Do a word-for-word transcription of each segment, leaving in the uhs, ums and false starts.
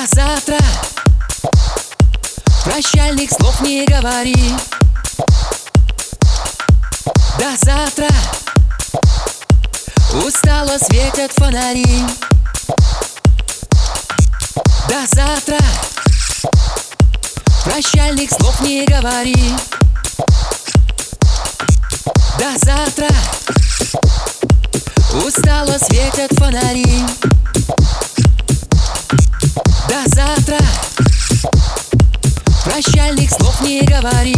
До завтра, прощальных слов не говори. До завтра, устало светят фонари. До завтра, прощальных слов не говори. До завтра, устало светят фонари. До завтра, прощальных слов не говори.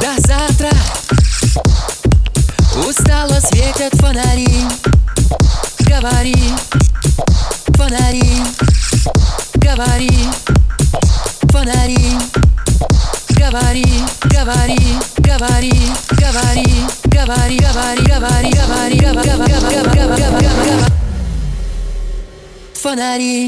До завтра, устало светят фонари. Говори, фонари, говори, фонари, говори, говори, говори, говори, говори, говори, говори, говори, говори, говори, говори, фонари.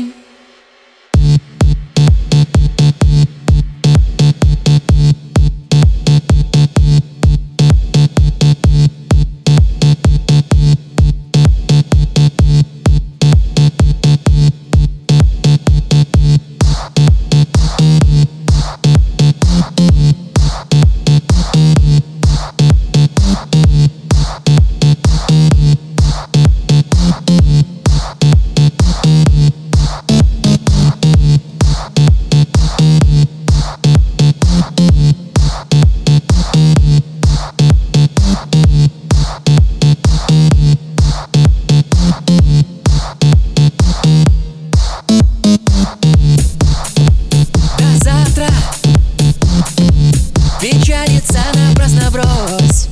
Вечерится напрасно врозь.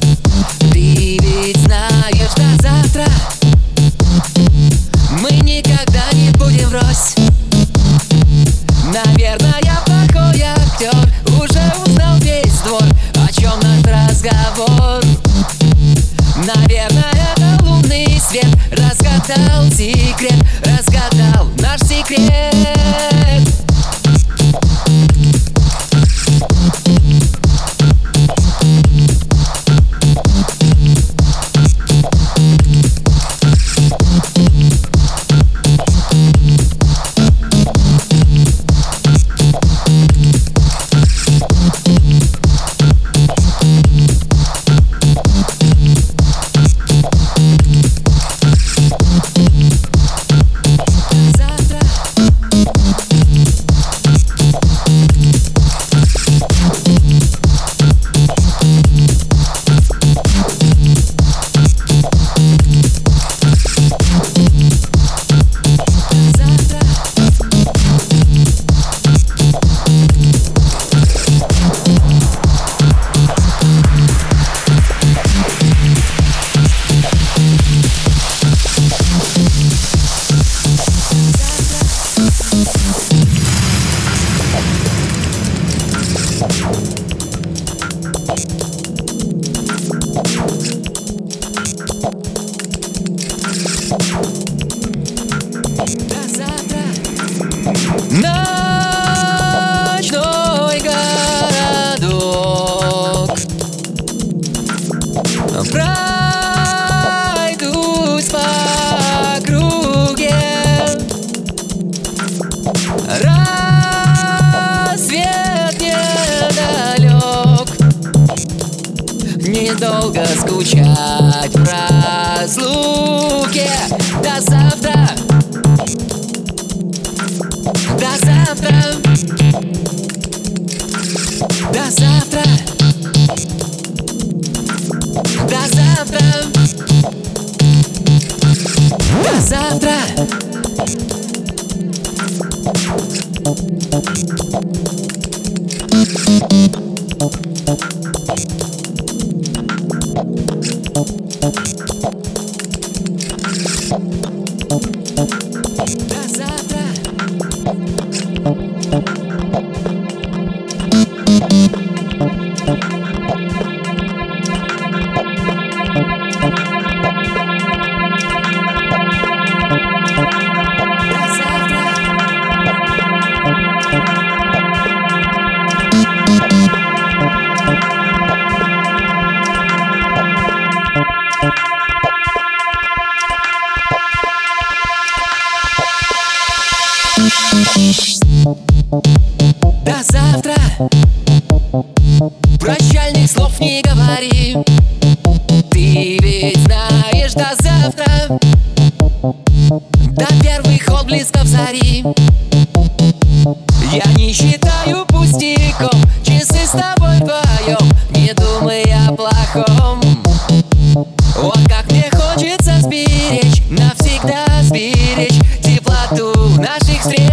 Ты ведь знаешь, до завтра мы никогда не будем врозь. Наверное, я плохой актер, уже узнал весь двор, о чем наш разговор. Наверное, это лунный свет разгадал секрет, разгадал наш секрет. Ночной городок, пройдусь по круге, рассвет недалек. Недолго скучать в разлуке. До завтра, до завтра, до завтра, до завтра, до завтра, до завтра. До завтра, прощальных слов не говори. Ты ведь знаешь, до завтра, до первых отблесков зари. Я не считаю пустяком часы с тобой вдвоем, не думай о плохом. Вот как мне хочется сберечь, навсегда сберечь теплоту наших встреч.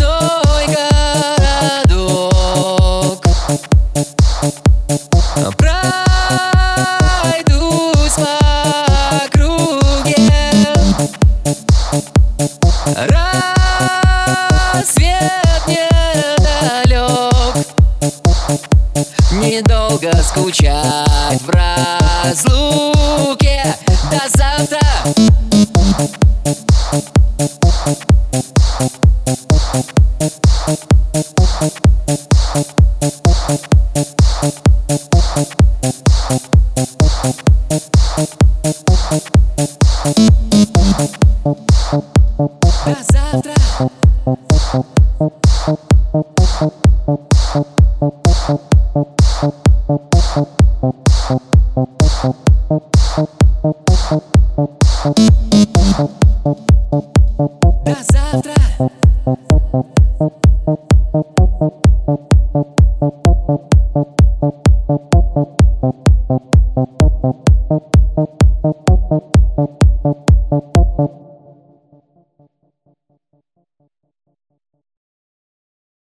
Ночной городок, пройдусь по круге, рассвет недалек, недолго скучать в разлуке. До завтра. Ночной городок, пройдусь по круге, рассвет недалек, недолго скучать в разлуке. До завтра. Thank you.